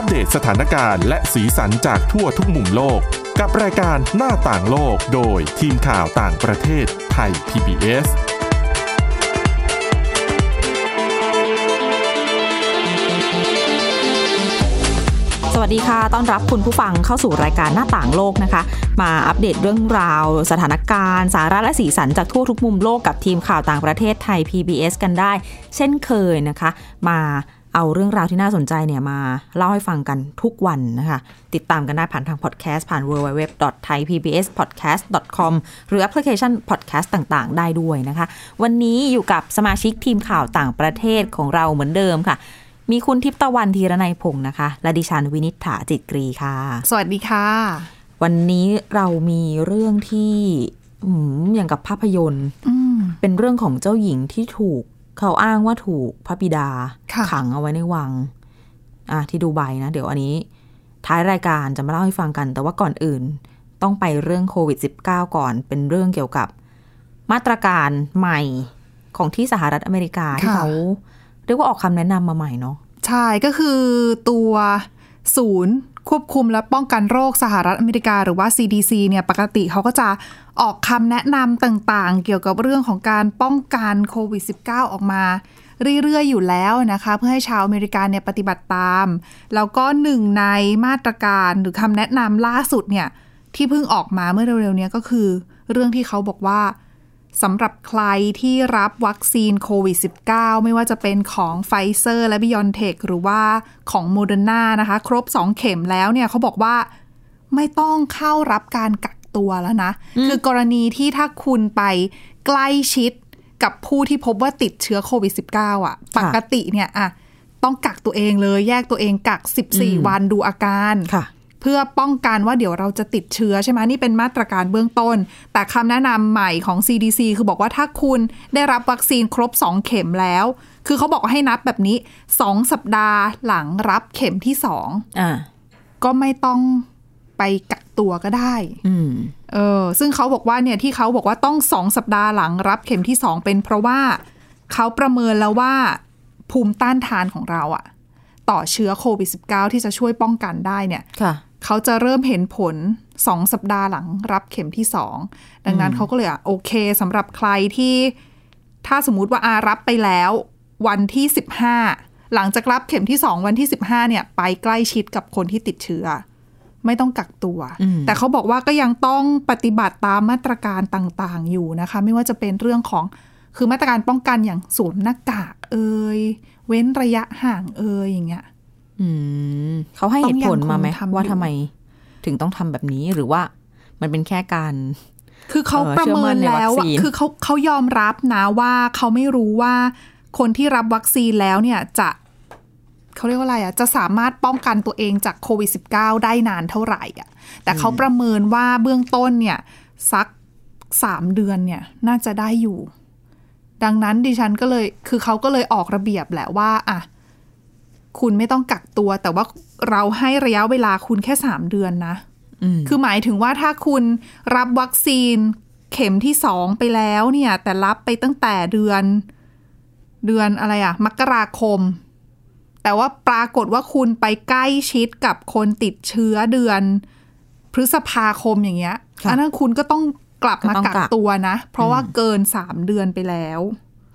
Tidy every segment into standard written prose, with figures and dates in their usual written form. อัปเดตสถานการณ์และสีสันจากทั่วทุกมุมโลกกับรายการหน้าต่างโลกโดยทีมข่าวต่างประเทศไทย PBSสวัสดีค่ะต้อนรับคุณผู้ฟังเข้าสู่รายการหน้าต่างโลกนะคะมาอัปเดตเรื่องราวสถานการณ์สาระและสีสันจากทั่วทุกมุมโลกกับทีมข่าวต่างประเทศไทย PBS กันได้เช่นเคยนะคะมาเอาเรื่องราวที่น่าสนใจเนี่ยมาเล่าให้ฟังกันทุกวันนะคะติดตามกันได้ผ่านทางพอดแคสต์ผ่าน www.thaipbspodcast.com หรือแอปพลิเคชันพอดแคสต์ต่างๆได้ด้วยนะคะวันนี้อยู่กับสมาชิกทีมข่าวต่างประเทศของเราเหมือนเดิมค่ะมีคุณทิพย์ตะวันธีรนัยพงศ์นะคะและดิฉันวินิษฐาจิตกรีค่ะสวัสดีค่ะวันนี้เรามีเรื่องที่อย่างกับภาพยนตร์เป็นเรื่องของเจ้าหญิงที่ถูกเขาอ้างว่าถูกพระบิดาขังเอาไว้ในวังที่ดูไบนะเดี๋ยวอันนี้ท้ายรายการจะมาเล่าให้ฟังกันแต่ว่าก่อนอื่นต้องไปเรื่องโควิด -19 ก่อนเป็นเรื่องเกี่ยวกับมาตรการใหม่ของที่สหรัฐอเมริกาที่เขาเรียกว่าออกคำแนะนำมาใหม่เนาะใช่ก็คือตัวศูนย์ควบคุมและป้องกันโรคสหรัฐอเมริกาหรือว่า CDC เนี่ยปกติเขาก็จะออกคำแนะนำต่างๆเกี่ยวกับเรื่องของการป้องกันโควิด -19 ออกมาเรื่อยๆอยู่แล้วนะคะเพื่อให้ชาวอเมริกันเนี่ยปฏิบัติตามแล้วก็หนึ่งในมาตรการหรือคำแนะนำล่าสุดเนี่ยที่เพิ่งออกมาเมื่อเร็วๆนี้ก็คือเรื่องที่เขาบอกว่าสำหรับใครที่รับวัคซีนโควิด -19 ไม่ว่าจะเป็นของ Pfizer และ BioNTech หรือว่าของ Moderna นะคะครบ2เข็มแล้วเนี่ยเขาบอกว่าไม่ต้องเข้ารับการกักตัวแล้วนะคือกรณีที่ถ้าคุณไปใกล้ชิดกับผู้ที่พบว่าติดเชื้อโควิด -19 อ่ะปกติเนี่ยอ่ะต้องกักตัวเองเลยแยกตัวเองกัก14วันดูอาการเพื่อป้องกันว่าเดี๋ยวเราจะติดเชื้อใช่ไหมนี่เป็นมาตรการเบื้องต้นแต่คำแนะนำใหม่ของ CDC คือบอกว่าถ้าคุณได้รับวัคซีนครบ2เข็มแล้วคือเขาบอกให้นับแบบนี้2สัปดาห์หลังรับเข็มที่2ก็ไม่ต้องไปกักตัวก็ได้ซึ่งเขาบอกว่าเนี่ยที่เขาบอกว่าต้อง2สัปดาห์หลังรับเข็มที่2เป็นเพราะว่าเขาประเมินแล้วว่าภูมิต้านทานของเราอะต่อเชื้อโควิด -19 ที่จะช่วยป้องกันได้เนี่ยเขาจะเริ่มเห็นผล2สัปดาห์หลังรับเข็มที่2ดังนั้นเขาก็เลยโอเคสำหรับใครที่ถ้าสมมุติว่ารับไปแล้ววันที่15หลังจากรับเข็มที่2วันที่15เนี่ยไปใกล้ชิดกับคนที่ติดเชื้อไม่ต้องกักตัวแต่เขาบอกว่าก็ยังต้องปฏิบัติตามมาตรการต่างๆอยู่นะคะไม่ว่าจะเป็นเรื่องของคือมาตรการป้องกันอย่างสวมหน้ากากเว้นระยะห่างอย่างเงี้ยเขาให้เหตุผลมาไหมว่าทำไมถึงต้องทำแบบนี้หรือว่ามันเป็นแค่การคือเขาประเมินแล้วคือเขายอมรับนะว่าเขาไม่รู้ว่าคนที่รับวัคซีนแล้วเนี่ยจะเขาเรียกว่าอะไรจะสามารถป้องกันตัวเองจากโควิด -19 ได้นานเท่าไหร่แต่เขาประเมินว่าเบื้องต้นเนี่ยสัก3เดือนเนี่ยน่าจะได้อยู่ดังนั้นดิฉันก็เลยคือเขาก็เลยออกระเบียบแหละว่าอ่ะคุณไม่ต้องกักตัวแต่ว่าเราให้ระยะเวลาคุณแค่3เดือนนะคือหมายถึงว่าถ้าคุณรับวัคซีนเข็มที่2ไปแล้วเนี่ยแต่รับไปตั้งแต่เดือนอะไรมกราคมแต่ว่าปรากฏว่าคุณไปใกล้ชิดกับคนติดเชื้อเดือนพฤษภาคมอย่างเงี้ยอันนั้นคุณก็ต้องกลับมากักตัวนะเพราะว่าเกิน3เดือนไปแล้ว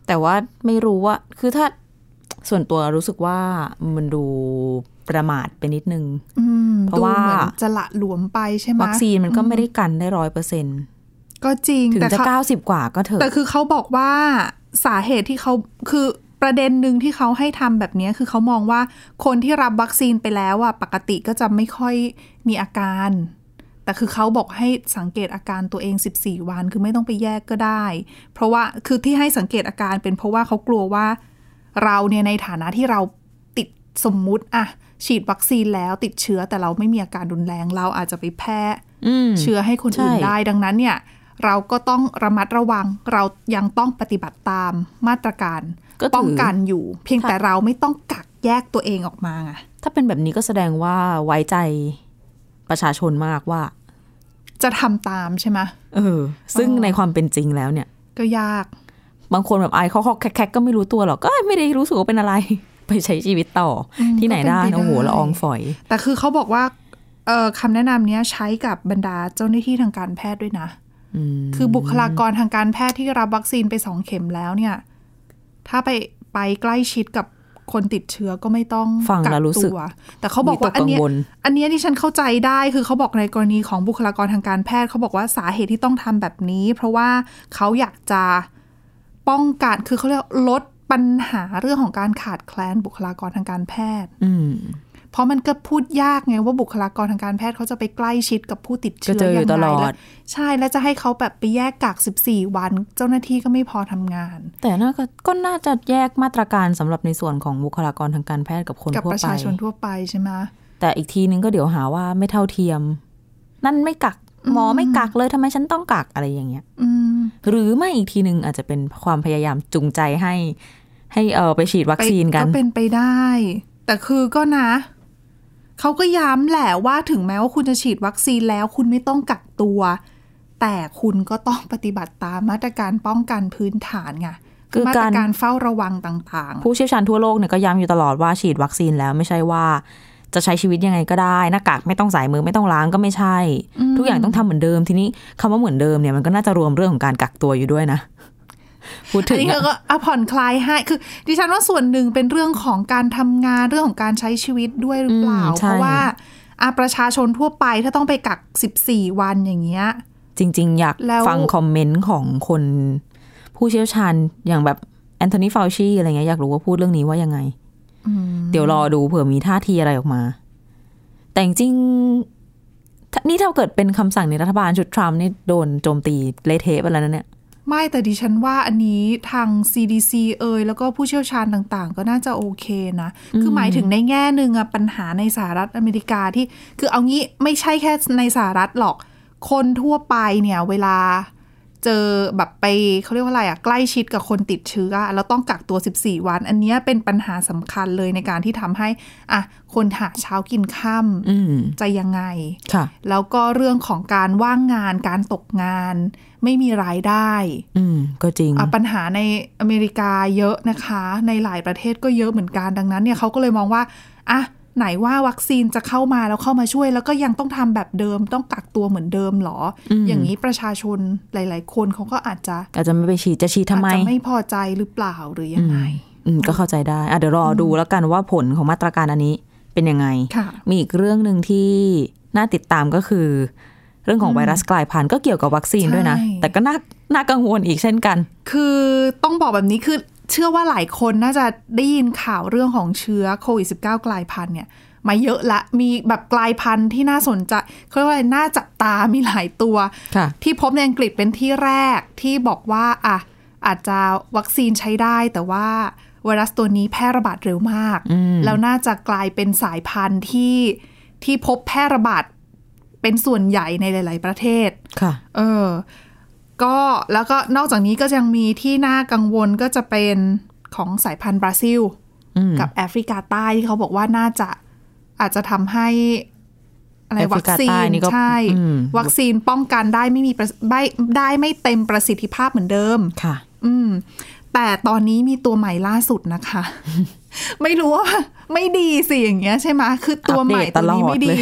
แต่ว่าไม่รู้ว่าคือถ้าส่วนตัวรู้สึกว่ามันดูประมาทไปนิดนึงเพราะว่าจะละหลวมไปใช่ไหมวัคซีนมันก็ไม่ได้กันได้ 100% ก็จริงถึงจะ90กว่าก็เถอะแต่คือเขาบอกว่าสาเหตุที่เขาคือประเด็นหนึ่งที่เขาให้ทำแบบนี้คือเขามองว่าคนที่รับวัคซีนไปแล้วอ่ะปกติก็จะไม่ค่อยมีอาการแต่คือเขาบอกให้สังเกตอาการตัวเอง14วันคือไม่ต้องไปแยกก็ได้เพราะว่าคือที่ให้สังเกตอาการเป็นเพราะว่าเขากลัวว่าเราเนี่ยในฐานะที่เราติดสมมุติอะฉีดวัคซีนแล้วติดเชื้อแต่เราไม่มีอาการรุนแรงเราอาจจะไปแพร่เชื้อให้คนอื่นได้ดังนั้นเนี่ยเราก็ต้องระมัดระวังเรายังต้องปฏิบัติตามมาตรการป้องกันอยู่เพียงแต่เราไม่ต้องกักแยกตัวเองออกมาถ้าเป็นแบบนี้ก็แสดงว่าไว้ใจประชาชนมากว่าจะทำตามใช่ไหมซึ่งในความเป็นจริงแล้วเนี่ยก็ยากบางคนแบบไอเขาแคกก็ไม่รู้ตัวหรอกก็ไม่ได้รู้สึกว่าเป็นอะไร ไปใช้ชีวิตต่อที่ไหนได้โอ้โหละอองฝอยแต่คือเขาบอกว่าคำแนะนำนี้ใช้กับบรรดาเจ้าหน้าที่ทางการแพทย์ด้วยนะคือบุคลากรทางการแพทย์ที่รับวัคซีนไป2 เข็มแล้วเนี่ยถ้าไปใกล้ชิดกับคนติดเชื้อก็ไม่ต้องกักตัวแต่เขาบอกว่าอันนี้ที่ฉันเข้าใจได้คือเขาบอกในกรณีของบุคลากรทางการแพทย์เขาบอกว่าสาเหตุที่ต้องทำแบบนี้เพราะว่าเขาอยากจะป้องกันคือเขาเรียกลดปัญหาเรื่องของการขาดแคลนบุคลากรทางการแพทย์เพราะมันก็พูดยากไงว่าบุคลากรทางการแพทย์เขาจะไปใกล้ชิดกับผู้ติดเชื้ออย่างไรใช่แล้วจะให้เขาแบบไปแยกกัก14 วันเจ้าหน้าที่ก็ไม่พอทำงานแต่น่าก็น่าจะแยกมาตรการสำหรับในส่วนของบุคลากรทางการแพทย์กับคนทั่วไปกับประชาชนทั่วไปใช่ไหมแต่อีกทีนึงก็เดี๋ยวหาว่าไม่เท่าเทียมนั่นไม่กักหมอไม่กักเลยทำไมฉันต้องกักอะไรอย่างเงี้ยหรือไม่อีกทีนึงอาจจะเป็นความพยายามจูงใจให้ไปฉีดวัคซีนกันก็เป็นไปได้แต่คือก็นะเขาก็ย้ำแหละว่าถึงแม้ว่าคุณจะฉีดวัคซีนแล้วคุณไม่ต้องกักตัวแต่คุณก็ต้องปฏิบัติตามมาตรการป้องกันพื้นฐานไงคือมาตรการเฝ้าระวังต่างๆผู้เชี่ยวชาญทั่วโลกเนี่ยก็ย้ำอยู่ตลอดว่าฉีดวัคซีนแล้วไม่ใช่ว่าจะใช้ชีวิตยังไงก็ได้หน้ากากไม่ต้องใส่มือไม่ต้องล้างก็ไม่ใช่ทุกอย่างต้องทำเหมือนเดิมทีนี้คำว่าเหมือนเดิมเนี่ยมันก็น่าจะรวมเรื่องของการกักตัวอยู่ด้วยนะพูดถึงนี่ก็ผ่อนคลายให้คือดิฉันว่าส่วนหนึ่งเป็นเรื่องของการทำงานเรื่องของการใช้ชีวิตด้วยหรือเปล่าเพราะว่าประชาชนทั่วไปถ้าต้องไปกัก14 วันอย่างเงี้ยจริงๆอยากฟังคอมเมนต์ของคนผู้เชี่ยวชาญอย่างแบบแอนโทนีฟาวชีอะไรเงี้ยอยากรู้ว่าพูดเรื่องนี้ว่ายังไงเดี๋ยวรอดูเผื่อมีท่าทีอะไรออกมาแต่จริงนี่ถ้าเกิดเป็นคำสั่งในรัฐบาลชุดทรัมป์นี่โดนโจมตีเละเทะไปแล้วนะเนี่ยไม่แต่ดิฉันว่าอันนี้ทาง CDC แล้วก็ผู้เชี่ยวชาญต่างๆก็น่าจะโอเคนะคือหมายถึงในแง่นึงอะปัญหาในสหรัฐอเมริกาที่คือเอางี้ไม่ใช่แค่ในสหรัฐหรอกคนทั่วไปเนี่ยเวลาเจอแบบไปเขาเรียกว่าอะไรอะใกล้ชิดกับคนติดเชื้อแล้วต้องกักตัว14 วันอันนี้เป็นปัญหาสำคัญเลยในการที่ทำให้อะคนหาเช้ากินค่ำจะยังไงแล้วก็เรื่องของการว่างงานการตกงานไม่มีรายได้ก็จริงปัญหาในอเมริกาเยอะนะคะในหลายประเทศก็เยอะเหมือนกันดังนั้นเนี่ยเขาก็เลยมองว่าอะไหนว่าวัคซีนจะเข้ามาแล้วเข้ามาช่วยแล้วก็ยังต้องทำแบบเดิมต้องกักตัวเหมือนเดิมหรอ อย่างนี้ประชาชนหลายๆคนเขาก็อาจจะไม่ไปฉีดจะฉีดทำไมอาจจะไม่พอใจหรือเปล่าหรือยังไงก็เข้าใจได้เดี๋ยวรอดูแล้วกันว่าผลของมาตรการอันนี้เป็นยังไงมีอีกเรื่องนึงที่น่าติดตามก็คือเรื่องของไวรัสกลายพันธุ์ก็เกี่ยวกับวัคซีนด้วยนะแต่ก็น่ากังวลอีกเช่นกันคือต้องบอกแบบนี้คือเชื่อว่าหลายคนน่าจะได้ยินข่าวเรื่องของเชื้อโควิด-19 กลายพันธุ์เนี่ยมาเยอะละมีแบบกลายพันธุ์ที่น่าสนใจเขาเรียกว่าน่าจับตามีหลายตัวที่พบในอังกฤษเป็นที่แรกที่บอกว่าอาจจะวัคซีนใช้ได้แต่ว่าไวรัสตัวนี้แพร่ระบาดเร็วมากแล้วน่าจะกลายเป็นสายพันธุ์ที่พบแพร่ระบาดเป็นส่วนใหญ่ในหลายๆประเทศค่ะก็แล้วก็นอกจากนี้ก็ยังมีที่น่ากังวลก็จะเป็นของสายพันธุ์บราซิลกับแอฟริกาใต้ที่เขาบอกว่าน่าจะอาจจะทำให้อะไรวัคซีนใช่วัคซีนป้องกันได้ไม่เต็มประสิทธิภาพเหมือนเดิมค่ะแต่ตอนนี้มีตัวใหม่ล่าสุดนะคะ ไม่รู้ว่าไม่ดีสิอย่างเงี้ยใช่ไหมคือตัวใหม่ตัวนี้ไม่ดี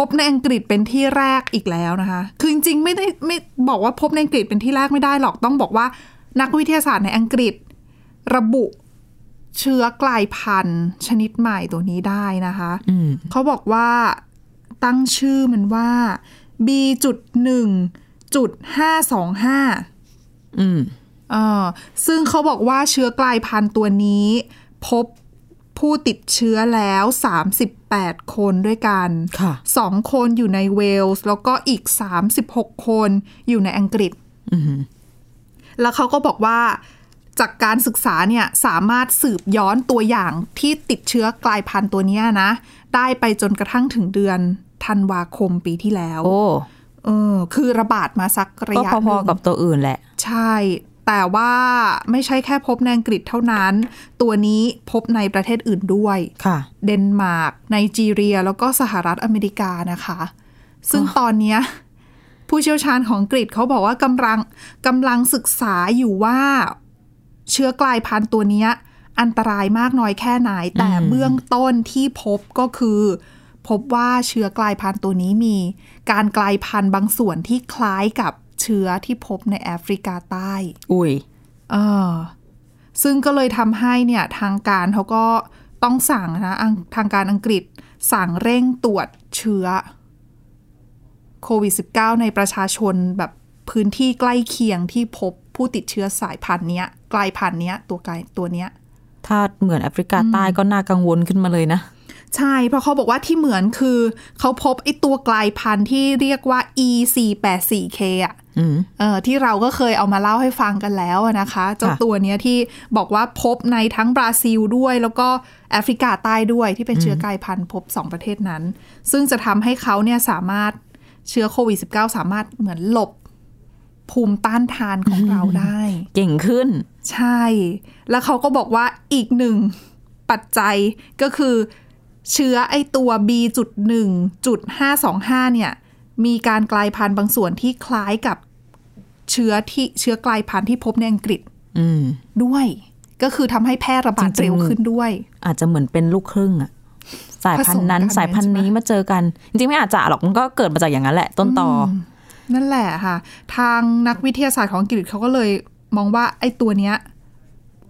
พบในอังกฤษเป็นที่แรกอีกแล้วนะคะคือจริงๆไม่บอกว่าพบในอังกฤษเป็นที่แรกไม่ได้หรอกต้องบอกว่านักวิทยาศาสตร์ในอังกฤษระบุเชื้อกลายพันธุ์ชนิดใหม่ตัวนี้ได้นะคะเขาบอกว่าตั้งชื่อมันว่า B.1.525 ซึ่งเขาบอกว่าเชื้อกลายพันธุ์ตัวนี้พบผู้ติดเชื้อแล้ว38 คนด้วยกัน2 คนอยู่ในเวลส์แล้วก็อีก36 คนอยู่ในอังกฤษแล้วเขาก็บอกว่าจากการศึกษาเนี่ยสามารถสืบย้อนตัวอย่างที่ติดเชื้อกลายพันธุ์ตัวนี้นะได้ไปจนกระทั่งถึงเดือนธันวาคมปีที่แล้วคือระบาดมาสักระยะนึงก็พอๆกับตัวอื่นแหละใช่แต่ว่าไม่ใช่แค่พบในอังกฤษเท่านั้นตัวนี้พบในประเทศอื่นด้วยเดนมาร์กไนจีเรียแล้วก็สหรัฐอเมริกานะคะซึ่งตอนนี้ผู้เชี่ยวชาญของอังกฤษเขาบอกว่ากำลังศึกษาอยู่ว่าเชื้อกลายพันธุ์ตัวนี้ อันตรายมากน้อยแค่ไหนแต่เบื้องต้นที่พบก็คือพบว่าเชื้อกลายพันธุ์ตัวนี้มีการกลายพันธุ์บางส่วนที่คล้ายกับเชื้อที่พบในแอฟริกาใต้ซึ่งก็เลยทำให้เนี่ยทางการเขาก็ต้องสั่งนะทางการอังกฤษสั่งเร่งตรวจเชื้อโควิด -19 ในประชาชนแบบพื้นที่ใกล้เคียงที่พบผู้ติดเชื้อสายพันธุ์เนี้ยกลายพันธุ์เนี้ยตัวเนี้ยถ้าเหมือนแอฟริกาใต้ก็น่ากังวลขึ้นมาเลยนะใช่เพราะเขาบอกว่าที่เหมือนคือเขาพบไอ้ตัวกลายพันธุ์ที่เรียกว่า E484K อ่ะที่เราก็เคยเอามาเล่าให้ฟังกันแล้วนะคะเจ้าตัวเนี้ยที่บอกว่าพบในทั้งบราซิลด้วยแล้วก็แอฟริกาใต้ด้วยที่เป็นเชื้อกลายพันธุ์พบ2ประเทศนั้นซึ่งจะทำให้เขาเนี่ยสามารถเชื้อโควิด -19 สามารถเหมือนหลบภูมิต้านทานของเราได้เก่งขึ้นใช่แล้วเขาก็บอกว่าอีกหนึ่งปัจจัยก็คือเชื้อไอตัว B.1.525 เนี่ยมีการกลายพันธุ์บางส่วนที่คล้ายกับเชื้อกลายพันธุ์ที่พบในอังกฤษด้วยก็คือทำให้แพร่ระบาดเร็วขึ้นด้วยอาจจะเหมือนเป็นลูกครึ่งอะสายพันธุ์นั้นสายพันธุ์นี้มาเจอกันจริงๆไม่อาจจะหรอกมันก็เกิดมาจากอย่างนั้นแหละต้นตอนั่นแหละค่ะทางนักวิทยาศาสตร์ของอังกฤษเขาก็เลยมองว่าไอ้ตัวเนี้ย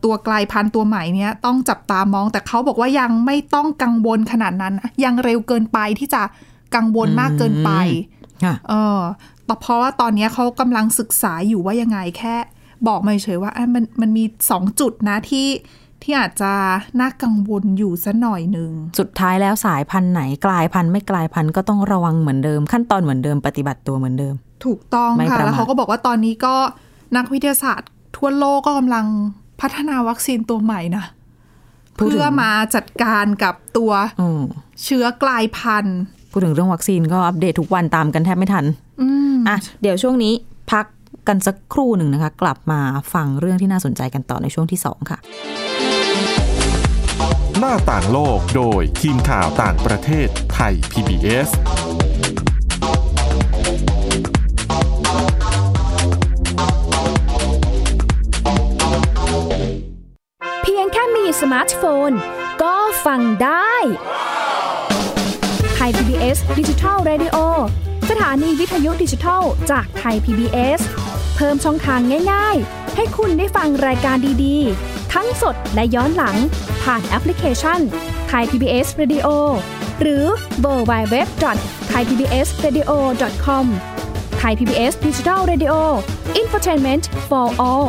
ตัวกลายพันธุ์ตัวใหม่เนี้ยต้องจับตามองแต่เขาบอกว่ายังไม่ต้องกังวลขนาดนั้นยังเร็วเกินไปที่จะกังวลมากเกินไปแต่เพราะว่าตอนนี้เขากำลังศึกษาอยู่ว่ายังไงแค่บอกมาเฉยว่ามันมี2จุดนะที่อาจจะน่ากังวลอยู่ซะหน่อยนึงสุดท้ายแล้วสายพันธุ์ไหนกลายพันธุ์ไม่กลายพันธุ์ก็ต้องระวังเหมือนเดิมขั้นตอนเหมือนเดิมปฏิบัติตัวเหมือนเดิมถูกต้องค่ะแล้วเขาก็บอกว่าตอนนี้ก็นักวิทยาศาสตร์ทั่วโลกก็กำลังพัฒนาวัคซีนตัวใหม่นะเพื่อมาจัดการกับตัวเชื้อกลายพันธุ์พูดถึงเรื่องวัคซีนก็อัปเดตทุกวันตามกันแทบไม่ทันเดี๋ยวช่วงนี้พักกันสักครู่หนึ่งนะคะกลับมาฟังเรื่องที่น่าสนใจกันต่อในช่วงที่2ค่ะหน้าต่างโลกโดยทีมข่าวต่างประเทศไทย PBSเพียงแค่มีสมาร์ทโฟนก็ฟังได้ไทย PBS Digital Radio สถานีวิทยุดิจิทัลจากไทย PBS เพิ่มช่องทางง่ายๆให้คุณได้ฟังรายการดีๆทั้งสดและย้อนหลังผ่านแอปพลิเคชัน Thai PBS Radio หรือ www.thaipbsradio.com Thai PBS Digital Radio Infotainment for all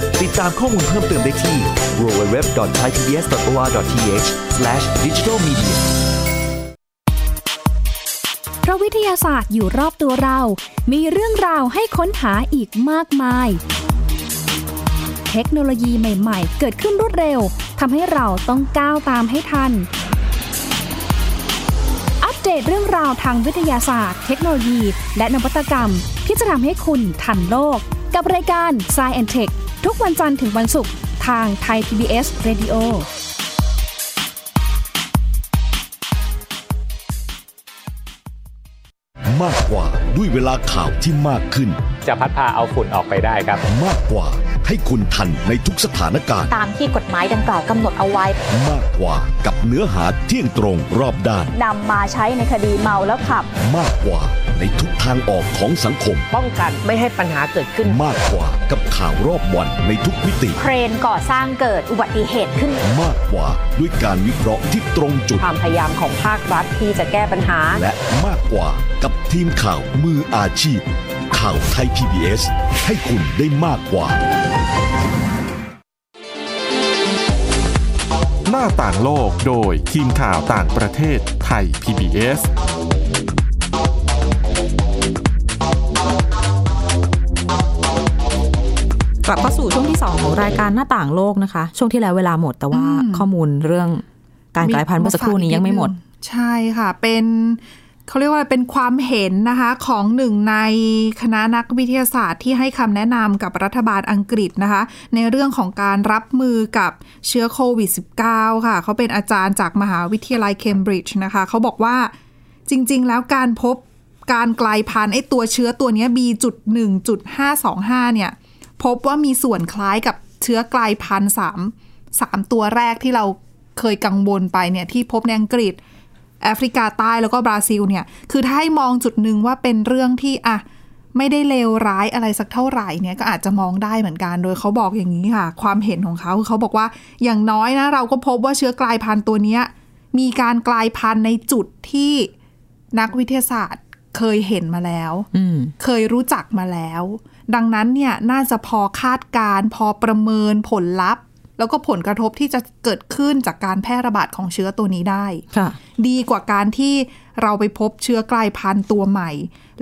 ติดตามข้อมูลเพิ่มเติมได้ที่ www.thaipbs.or.th/digitalmedia เพราะวิทยาศาสตร์อยู่รอบตัวเรามีเรื่องราวให้ค้นหาอีกมากมายเทคโนโลยีใหม่ๆเกิดขึ้นรวดเร็วทำให้เราต้องก้าวตามให้ทันอัปเดตเรื่องราวทางวิทยาศาสตร์เทคโนโลยีและนวัตกรรมที่จะทำให้คุณทันโลกกับรายการ Science and Tech ทุกวันจันทร์ถึงวันศุกร์ทาง Thai PBS Radio มากกว่าด้วยเวลาข่าวที่มากขึ้นจะพัดพาเอาฝุ่นออกไปได้ครับมากกว่าให้คุณทันในทุกสถานการณ์ตามที่กฎหมายดังกล่าวกำหนดเอาไว้มากกว่ากับเนื้อหาเที่ยงตรงรอบด้านนำมาใช้ในคดีเมาแล้วขับมากกว่าในทุกทางออกของสังคมป้องกันไม่ให้ปัญหาเกิดขึ้นมากกว่ากับข่าวรอบวันในทุกมิติเครนก่อสร้างเกิดอุบัติเหตุขึ้นมากกว่าด้วยการวิเคราะห์ที่ตรงจุดความพยายามของภาครัฐที่จะแก้ปัญหาและมากกว่ากับทีมข่าวมืออาชีพข่าวไทย PBS ให้คุณได้มากกว่าหน้าต่างโลกโดยทีมข่าวต่างประเทศไทย PBS กลับเข้าสู่ช่วงที่2ของรายการหน้าต่างโลกนะคะช่วงที่แล้วเวลาหมดแต่ว่าข้อมูลเรื่องการกลายพันธุ์เมื่อสักครู่นี้ยังไม่หมดใช่ค่ะเป็นเขาเรียกว่าเป็นความเห็นนะคะของหนึ่งในคณะนักวิทยาศาสตร์ที่ให้คำแนะนำกับรัฐบาลอังกฤษนะคะในเรื่องของการรับมือกับเชื้อโควิด -19 ค่ะเขาเป็นอาจารย์จากมหาวิทยาลัยเคมบริดจ์นะคะเขาบอกว่าจริงๆแล้วการพบการกลายพันธุ์ไอ้ตัวเชื้อตัวนี้ B.1.525 เนี่ยพบว่ามีส่วนคล้ายกับเชื้อกลายพันธุ์3ตัวแรกที่เราเคยกังวลไปเนี่ยที่พบในอังกฤษแอฟริกาใต้แล้วก็บราซิลเนี่ยคือถ้าให้มองจุดหนึ่งว่าเป็นเรื่องที่อ่ะไม่ได้เลวร้ายอะไรสักเท่าไหร่เนี่ยก็อาจจะมองได้เหมือนกันโดยเขาบอกอย่างนี้ค่ะความเห็นของเขาคือเขาบอกว่าอย่างน้อยนะเราก็พบว่าเชื้อกลายพันธุ์ตัวนี้มีการกลายพันธุ์ในจุดที่นักวิทยาศาสตร์เคยเห็นมาแล้วเคยรู้จักมาแล้วดังนั้นเนี่ยน่าจะพอคาดการพอประเมินผลลัพธ์แล้วก็ผลกระทบที่จะเกิดขึ้นจากการแพร่ระบาดของเชื้อตัวนี้ได้ดีกว่าการที่เราไปพบเชื้อกลายพันธุ์ตัวใหม่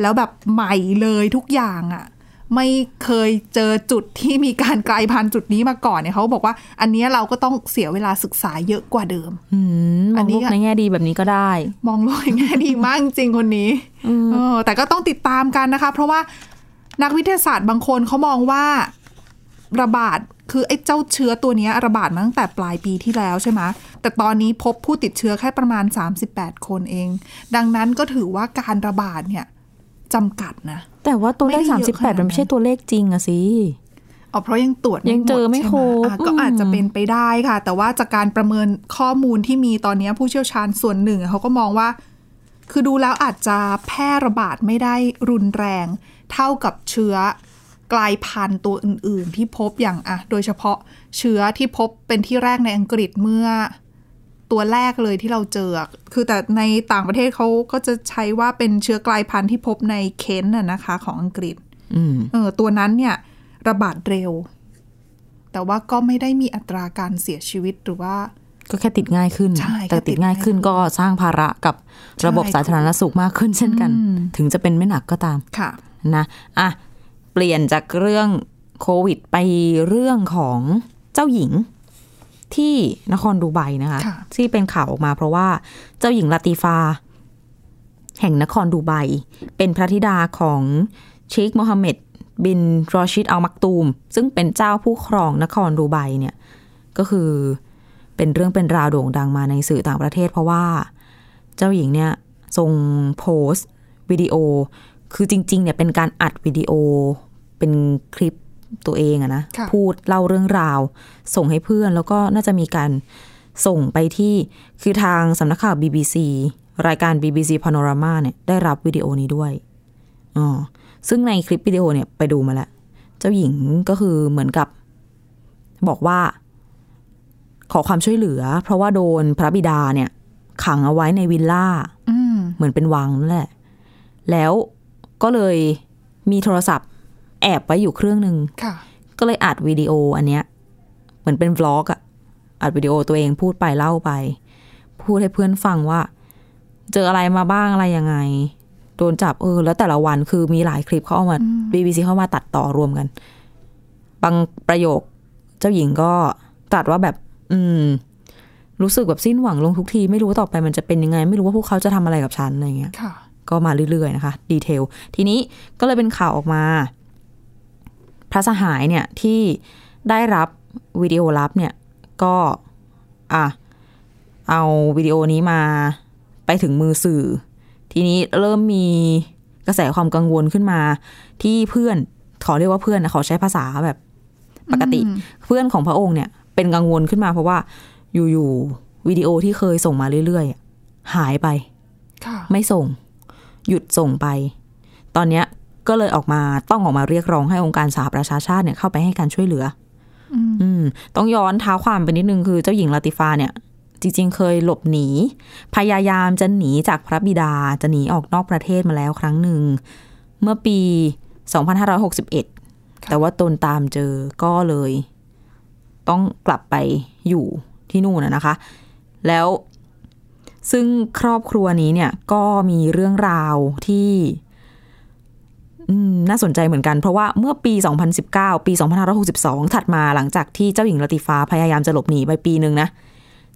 แล้วแบบใหม่เลยทุกอย่างอ่ะไม่เคยเจอจุดที่มีการกลายพันธุ์จุดนี้มาก่อนเนี่ยเขาบอกว่าอันนี้เราก็ต้องเสียเวลาศึกษาเยอะกว่าเดิมมองโลกในแง่ดีแบบนี้ก็ได้มองโลกในแง่ดีมากจริงคนนี้แต่ก็ต้องติดตามกันนะคะเพราะว่านักวิทยาศาสตร์บางคนเขามองว่าระบาดคือไอ้เจ้าเชื้อตัวนี้ระบาดมาตั้งแต่ปลายปีที่แล้วใช่ไหมแต่ตอนนี้พบผู้ติดเชื้อแค่ประมาณ38คนเองดังนั้นก็ถือว่าการระบาดเนี่ยจำกัดนะแต่ว่าตัวเลข38มันไม่ใช่ตัวเลขจริงอะสิอ๋อเพราะยังตรวจยังเจอไม่ครบก็อาจจะเป็นไปได้ค่ะแต่ว่าจากการประเมินข้อมูลที่มีตอนนี้ผู้เชี่ยวชาญส่วนหนึ่งเขาก็มองว่าคือดูแล้วอาจจะแพร่ระบาดไม่ได้รุนแรงเท่ากับเชื้อกลายพันธุ์ตัวอื่นๆที่พบอย่างอ่ะโดยเฉพาะเชื้อที่พบเป็นที่แรกในอังกฤษเมื่อตัวแรกเลยที่เราเจอคือแต่ในต่างประเทศเขาก็จะใช้ว่าเป็นเชื้อกลายพันธุ์ที่พบในเคนต์นะคะของอังกฤษตัวนั้นเนี่ยระบาดเร็วแต่ว่าก็ไม่ได้มีอัตราการเสียชีวิตหรือว่าก็แค่ติดง่ายขึ้นแต่ติดง่ายขึ้นก็สร้างภาระกับระบบสาธารณสุขมากขึ้นเช่นกันถึงจะเป็นไม่หนักก็ตามค่ะนะอ่ะเปลี่ยนจากเรื่องโควิดไปเรื่องของเจ้าหญิงที่นครดูไบนะคะที่เป็นข่าวออกมาเพราะว่าเจ้าหญิงลาติฟาแห่งนครดูไบเป็นพระธิดาของเชคโมฮัมเหม็ดบินรอชิดอัลมักตูมซึ่งเป็นเจ้าผู้ครองนครดูไบเนี่ยก็คือเป็นเรื่องเป็นราวโด่งดังมาในสื่อต่างประเทศเพราะว่าเจ้าหญิงเนี่ยทรงโพสต์วิดีโอคือจริงๆเนี่ยเป็นการอัดวิดีโอเป็นคลิปตัวเองอะนะพูดเล่าเรื่องราวส่งให้เพื่อนแล้วก็น่าจะมีการส่งไปที่คือทางสำนักข่าว BBC รายการ BBC Panorama เนี่ยได้รับวิดีโอนี้ด้วยซึ่งในคลิปวิดีโอเนี่ยไปดูมาแล้วเจ้าหญิงก็คือเหมือนกับบอกว่าขอความช่วยเหลือเพราะว่าโดนพระบิดาเนี่ยขังเอาไว้ในวิลล่าเหมือนเป็นวังนั่นแหละแล้วก็เลยมีโทรศัพท์แอบไว้อยู่เครื่องนึงก็เลยอัดวิดีโออันเนี้ยเหมือนเป็นบล็อกอะอัดวิดีโอตัวเองพูดไปเล่าไปพูดให้เพื่อนฟังว่าเจออะไรมาบ้างอะไรยังไงโดนจับแล้วแต่ละวันคือมีหลายคลิปเขาเอามา BBC เข้ามาตัดต่อรวมกันบางประโยคเจ้าหญิงก็ตรัสว่าแบบรู้สึกแบบสิ้นหวังลงทุกทีไม่รู้ว่าต่อไปมันจะเป็นยังไงไม่รู้ว่าพวกเขาจะทำอะไรกับฉันอะไรเงี้ยก็มาเรื่อยๆนะคะดีเทลทีนี้ก็เลยเป็นข่าวออกมาพระสหายเนี่ยที่ได้รับวิดีโอลับเนี่ยก็เอาวิดีโอนี้มาไปถึงมือสื่อทีนี้เริ่มมีกระแสความกังวลขึ้นมาที่เพื่อนขอเรียกว่าเพื่อนนะขอใช้ภาษาแบบปกติเพื่อนของพระองค์เนี่ยเป็นกังวลขึ้นมาเพราะว่าอยู่ๆวิดีโอที่เคยส่งมาเรื่อยๆหายไปไม่ส่งหยุดส่งไปตอนนี้ก็เลยต้องออกมาเรียกร้องให้องค์การสหประชาชาติเนี่ยเข้าไปให้การช่วยเหลือต้องย้อนท้าวความไปนิดนึงคือเจ้าหญิงลาติฟาเนี่ยจริงๆเคยหลบหนีพยายามจะหนีจากพระบิดาจะหนีออกนอกประเทศมาแล้วครั้งหนึ่งเมื่อปี2561แต่ว่าตนตามเจอก็เลยต้องกลับไปอยู่ที่นู่นนะคะแล้วซึ่งครอบครัวนี้เนี่ยก็มีเรื่องราวที่ น่าสนใจเหมือนกันเพราะว่าเมื่อปี2019ปี2562ถัดมาหลังจากที่เจ้าหญิงลาติฟาพยายามจะหลบหนีไปปีนึงนะ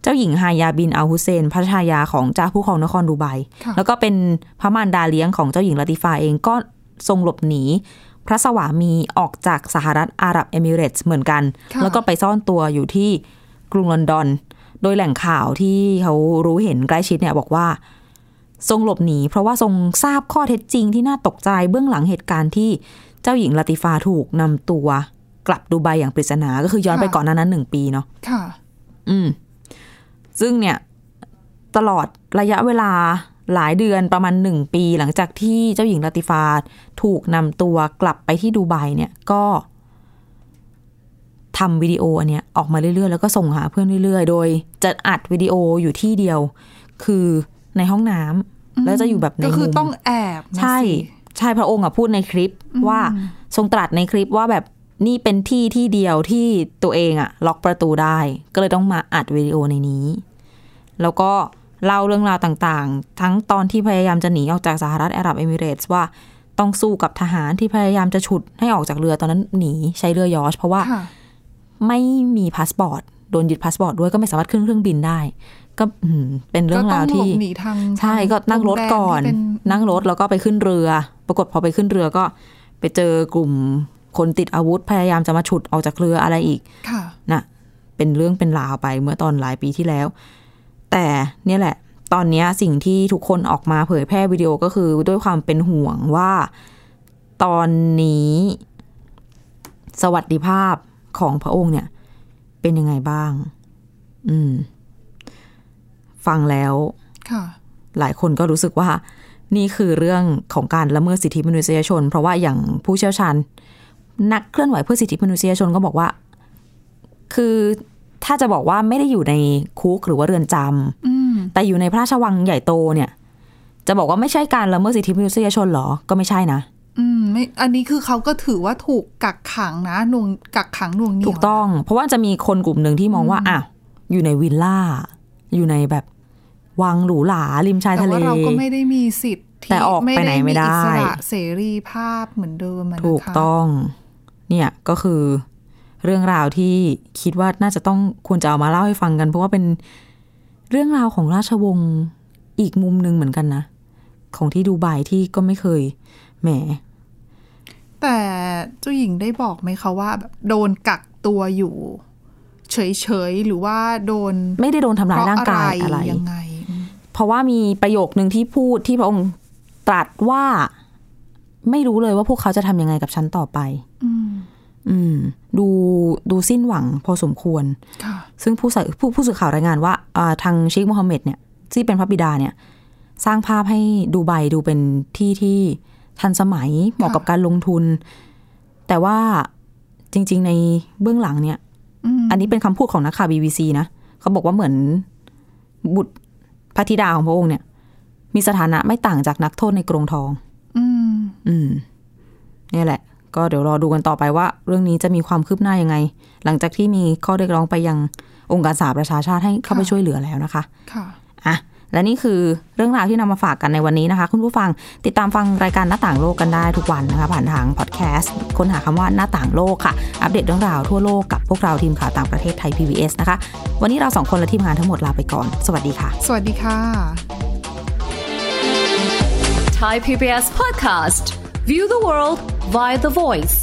เจ้าหญิงฮายาบินอัลฮุเซนพระชายาของเจ้าผู้ครองนครดูไบแล้วก็เป็นพระมารดาเลี้ยงของเจ้าหญิงลาติฟาเองก็ทรงหลบหนีพระสวามีออกจากสหรัฐอาหรับเอมิเรตส์เหมือนกันแล้วก็ไปซ่อนตัวอยู่ที่กรุงลอนดอนโดยแหล่งข่าวที่เขารู้เห็นใกล้ชิดเนี่ยบอกว่าทรงหลบหนีเพราะว่าทรงทราบข้อเท็จจริงที่น่าตกใจเบื้องหลังเหตุการณ์ที่เจ้าหญิงลาติฟาถูกนำตัวกลับดูไบอย่างปริศนาก็คือย้อนไปก่อนหน้านั้น1 ปีเนาะซึ่งเนี่ยตลอดระยะเวลาหลายเดือนประมาณ1 ปีหลังจากที่เจ้าหญิงลาติฟาถูกนำตัวกลับไปที่ดูไบเนี่ยก็ทำวิดีโออันเนี้ยออกมาเรื่อยๆแล้วก็ส่งหาเพื่อนเรื่อยๆโดยจะอัดวิดีโออยู่ที่เดียวคือในห้องน้ำแล้วจะอยู่แบบในมุมก็คือต้องแอบใช่ใช่พระองค์อ่ะพูดในคลิปว่าทรงตรัสในคลิปว่าแบบนี่เป็นที่เดียวที่ตัวเองอ่ะล็อกประตูได้ก็เลยต้องมาอัดวิดีโอในนี้แล้วก็เล่าเรื่องราวต่างๆทั้งตอนที่พยายามจะหนีออกจากสหรัฐอาหรับเอมิเรตส์ว่าต้องสู้กับทหารที่พยายามจะฉุดให้ออกจากเรือตอนนั้นหนีใช้เรือยอชเพราะว่าไม่มีพาสปอร์ตโดนยึดพาสปอร์ตด้วยก็ไม่สามารถขึ้นเครื่องบินได้ก็เป็นเรื่องราวที่ใช่ก็นั่งรถก่อนนั่งรถแล้วก็ไปขึ้นเรือปรากฏพอไปขึ้นเรือก็ไปเจอกลุ่มคนติดอาวุธพยายามจะมาฉุดออกจากเรืออะไรอีกนะเป็นเรื่องเป็นราวไปเมื่อตอนหลายปีที่แล้วแต่เนี่ยแหละตอนนี้สิ่งที่ทุกคนออกมาเผยแพร่วิดีโอก็คือด้วยความเป็นห่วงว่าตอนนี้สวัสดิภาพของพระองค์เนี่ยเป็นยังไงบ้างฟังแล้วหลายคนก็รู้สึกว่านี่คือเรื่องของการละเมิดสิทธิมนุษยชนเพราะว่าอย่างผู้เชี่ยวชาญนักเคลื่อนไหวเพื่อสิทธิมนุษยชนก็บอกว่าคือถ้าจะบอกว่าไม่ได้อยู่ในคุกหรือว่าเรือนจำแต่อยู่ในพระราชวังใหญ่โตเนี่ยจะบอกว่าไม่ใช่การละเมิดสิทธิมนุษยชนหรอก็ไม่ใช่นะไม่อันนี้คือเขาก็ถือว่าถูกกักขังนะนวงกักขังนวงเหนี่ยวถูกต้องเพราะว่าจะมีคนกลุ่มหนึ่งที่มองว่าอ่ะอยู่ในวิลล่าอยู่ในแบบวังหรูหราริมชายทะเลแต่ว่าเราก็ไม่ได้มีสิทธิ์แต่ออกไปไหนไม่ได้อิสระเสรีภาพเหมือนเดิมถูกต้องเนี่ยก็คือเรื่องราวที่คิดว่าน่าจะต้องควรจะเอามาเล่าให้ฟังกันเพราะว่าเป็นเรื่องราวของราชวงศ์อีกมุมนึงเหมือนกันนะของที่ดูไบที่ก็ไม่เคยแหมแต่เจ้าหญิงได้บอกไหมคะว่าแบบโดนกักตัวอยู่เฉยๆหรือว่าโดนไม่ได้โดนทำร้ายร่างกายอะไรยังไงเพราะว่ามีประโยคนึงที่พูดที่พระองค์ตรัสว่าไม่รู้เลยว่าพวกเขาจะทำยังไงกับฉันต่อไปดูสิ้นหวังพอสมควรซึ่งผู้สื่อข่าวรายงานว่าทางเชคมูฮัมหมัดเนี่ยที่เป็นพระบิดาเนี่ยสร้างภาพให้ดูไบดูเป็นที่ที่ทันสมัยเหมาะกับการลงทุนแต่ว่าจริงๆในเบื้องหลังเนี่ยอันนี้เป็นคำพูดของนักข่าว BBC นะเขาบอกว่าเหมือนบุตรพระธิดาของพระองค์เนี่ยมีสถานะไม่ต่างจากนักโทษในกรงทองนี่แหละก็เดี๋ยวรอดูกันต่อไปว่าเรื่องนี้จะมีความคืบหน้ายังไงหลังจากที่มีข้อเรียกร้องไปยังองค์การสหประชาชาติให้เข้าไปช่วยเหลือแล้วนะคะอ่ะและนี่คือเรื่องราวที่นำมาฝากกันในวันนี้นะคะคุณผู้ฟังติดตามฟังรายการหน้าต่างโลกกันได้ทุกวันนะคะผ่านทางพอดแคสต์ค้นหาคำว่าหน้าต่างโลกค่ะอัปเดตเรื่องราวทั่วโลกกับพวกเราทีมข่าวต่างประเทศไทย PBS นะคะวันนี้เรา2คนและทีมงานทั้งหมดลาไปก่อนสวัสดีค่ะสวัสดีค่ะ Thai PBS Podcast View the world via the voice